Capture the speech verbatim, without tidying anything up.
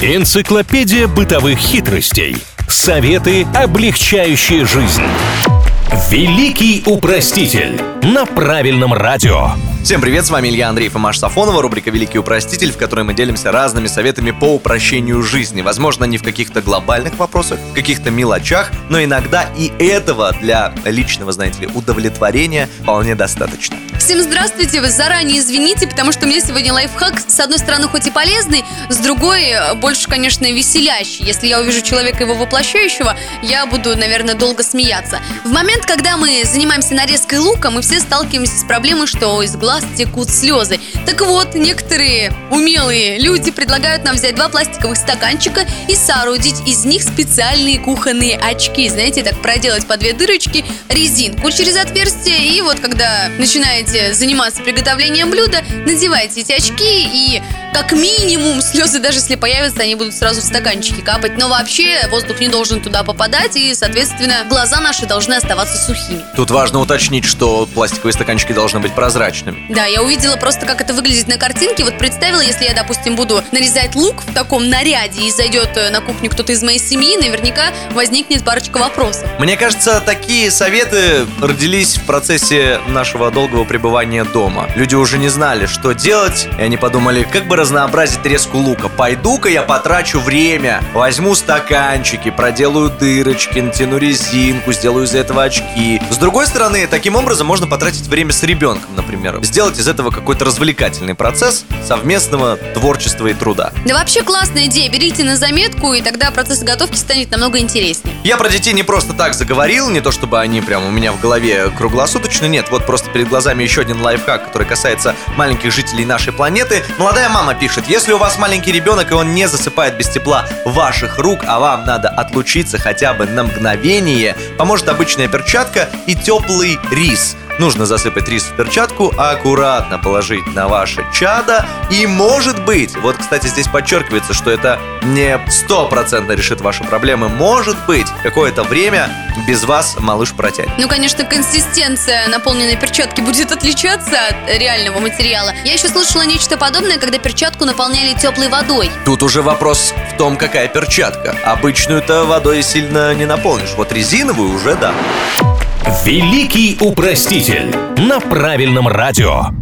Энциклопедия бытовых хитростей. Советы, облегчающие жизнь. Великий упроститель на правильном радио. Всем привет, с вами Илья Андреев и Маша Сафонова, рубрика «Великий упроститель», в которой мы делимся разными советами по упрощению жизни. Возможно, не в каких-то глобальных вопросах, в каких-то мелочах, но иногда и этого для личного, знаете ли, удовлетворения вполне достаточно. Всем здравствуйте, вы заранее извините, потому что у меня сегодня лайфхак, с одной стороны, хоть и полезный, с другой, больше, конечно, веселящий. Если я увижу человека, его воплощающего, я буду, наверное, долго смеяться. В момент, когда мы занимаемся нарезкой лука, мы все сталкиваемся с проблемой, что из глаз глаз текут слезы. Так вот, некоторые умелые люди предлагают нам взять два пластиковых стаканчика и соорудить из них специальные кухонные очки. Знаете, так проделать по две дырочки, резинку через отверстие, и вот когда начинаете заниматься приготовлением блюда, надевайте эти очки, и как минимум слезы, даже если появятся, они будут сразу в стаканчике капать. Но вообще воздух не должен туда попадать, и, соответственно, глаза наши должны оставаться сухими. Тут важно уточнить, что пластиковые стаканчики должны быть прозрачными. Да, я увидела просто, как это выглядит на картинке. Вот представила, если я, допустим, буду нарезать лук в таком наряде и зайдет на кухню кто-то из моей семьи, наверняка возникнет парочка вопросов. Мне кажется, такие советы родились в процессе нашего долгого пребывания дома. Люди уже не знали, что делать, и они подумали, как бы разнообразить резку лука. Пойду-ка я потрачу время, возьму стаканчики, проделаю дырочки, натяну резинку, сделаю из этого очки. С другой стороны, таким образом можно потратить время с ребенком, например. Сделать из этого какой-то развлекательный процесс совместного творчества и труда. Да вообще классная идея, берите на заметку, и тогда процесс готовки станет намного интереснее. Я про детей не просто так заговорил, не то чтобы они прям у меня в голове круглосуточно, нет, вот просто перед глазами еще один лайфхак, который касается маленьких жителей нашей планеты. Молодая мама пишет: если у вас маленький ребенок и он не засыпает без тепла ваших рук, а вам надо отлучиться хотя бы на мгновение, поможет обычная перчатка и теплый рис. Нужно засыпать рис в перчатку, аккуратно положить на ваше чадо. И, может быть, вот, кстати, здесь подчеркивается, что это не сто процентов решит ваши проблемы. Может быть, какое-то время без вас малыш протянет. Ну, конечно, консистенция наполненной перчатки будет отличаться от реального материала. Я еще слышала нечто подобное, когда перчатку наполняли теплой водой. Тут уже вопрос в том, какая перчатка. Обычную-то водой сильно не наполнишь. Вот резиновую уже да. Великий упроститель на правильном радио.